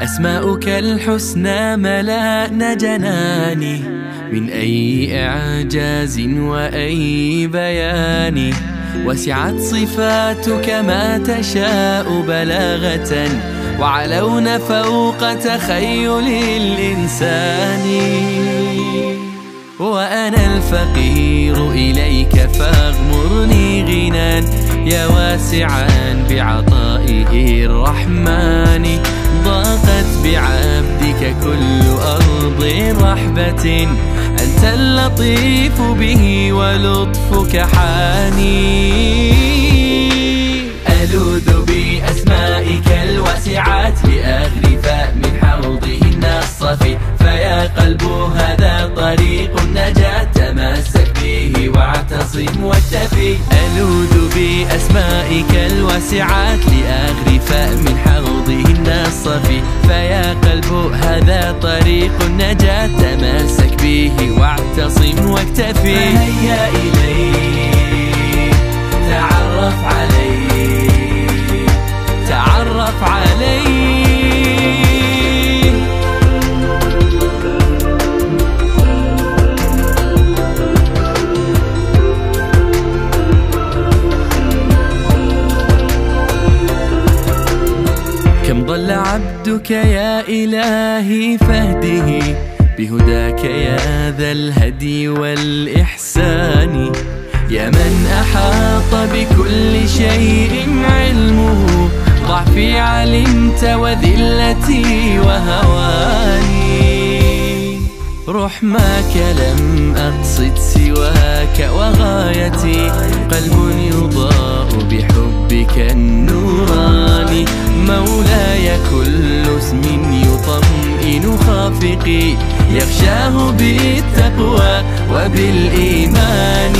أسماؤك الحسنى ملأنا جناني من أي إعجاز وأي بيان، وسعت صفاتك ما تشاء بلاغة وعلون فوق تخيل الإنسان. وأنا الفقير إليك فاغمرني غنى يا واسعا بعطائه الرحمن. ضاقت بعبدك كل أرض رحبة أنت اللطيف به ولطفك حاني. ألوذ بأسمائك الواسعات لأغرف من حوضهن الصفي، فيا قلب هذا طريق النجاة تمسك به واعتصم واتفي. ألوذ بأسمائك الواسعات لأغرف من حوضهن الصفي، فيا قلب هذا طريق النجاة تمسك به واعتصم واكتفي. فهيا إليك تعرف عليه، تعرف عليه. كم ضل عبدك يا إلهي فاهده بهداك يا ذا الهدي والإحسان. يا من أحاط بكل شيء علمه ضعفي علمت وذلتي وهواني. رحمك لم أقصد سواك وغايتي قلب يضاء بحبك النوراني. مولاي كل اسم يطمئن خافقي يغشاه بالتقوى وبالإيمان.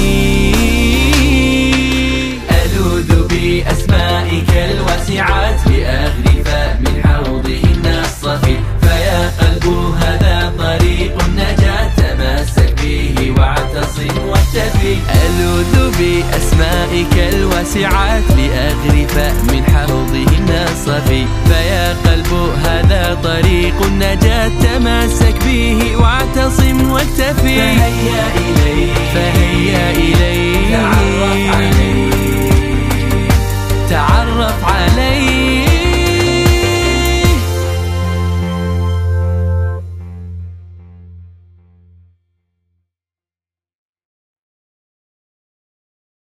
ألوذ بأسمائك الواسعات لأغرف من حوضهن الصفي، فيا قلب هذا طريق النجاة تمسك به واعتصم واكتفي. ألوذ بأسمائك الواسعات لأغرف من حوضهن الصفي، فيا قلب هذا طريق النجاة تمسك به واعتصم واكتفي. فهيا إليك، فهيا إليك، تعرف عليه.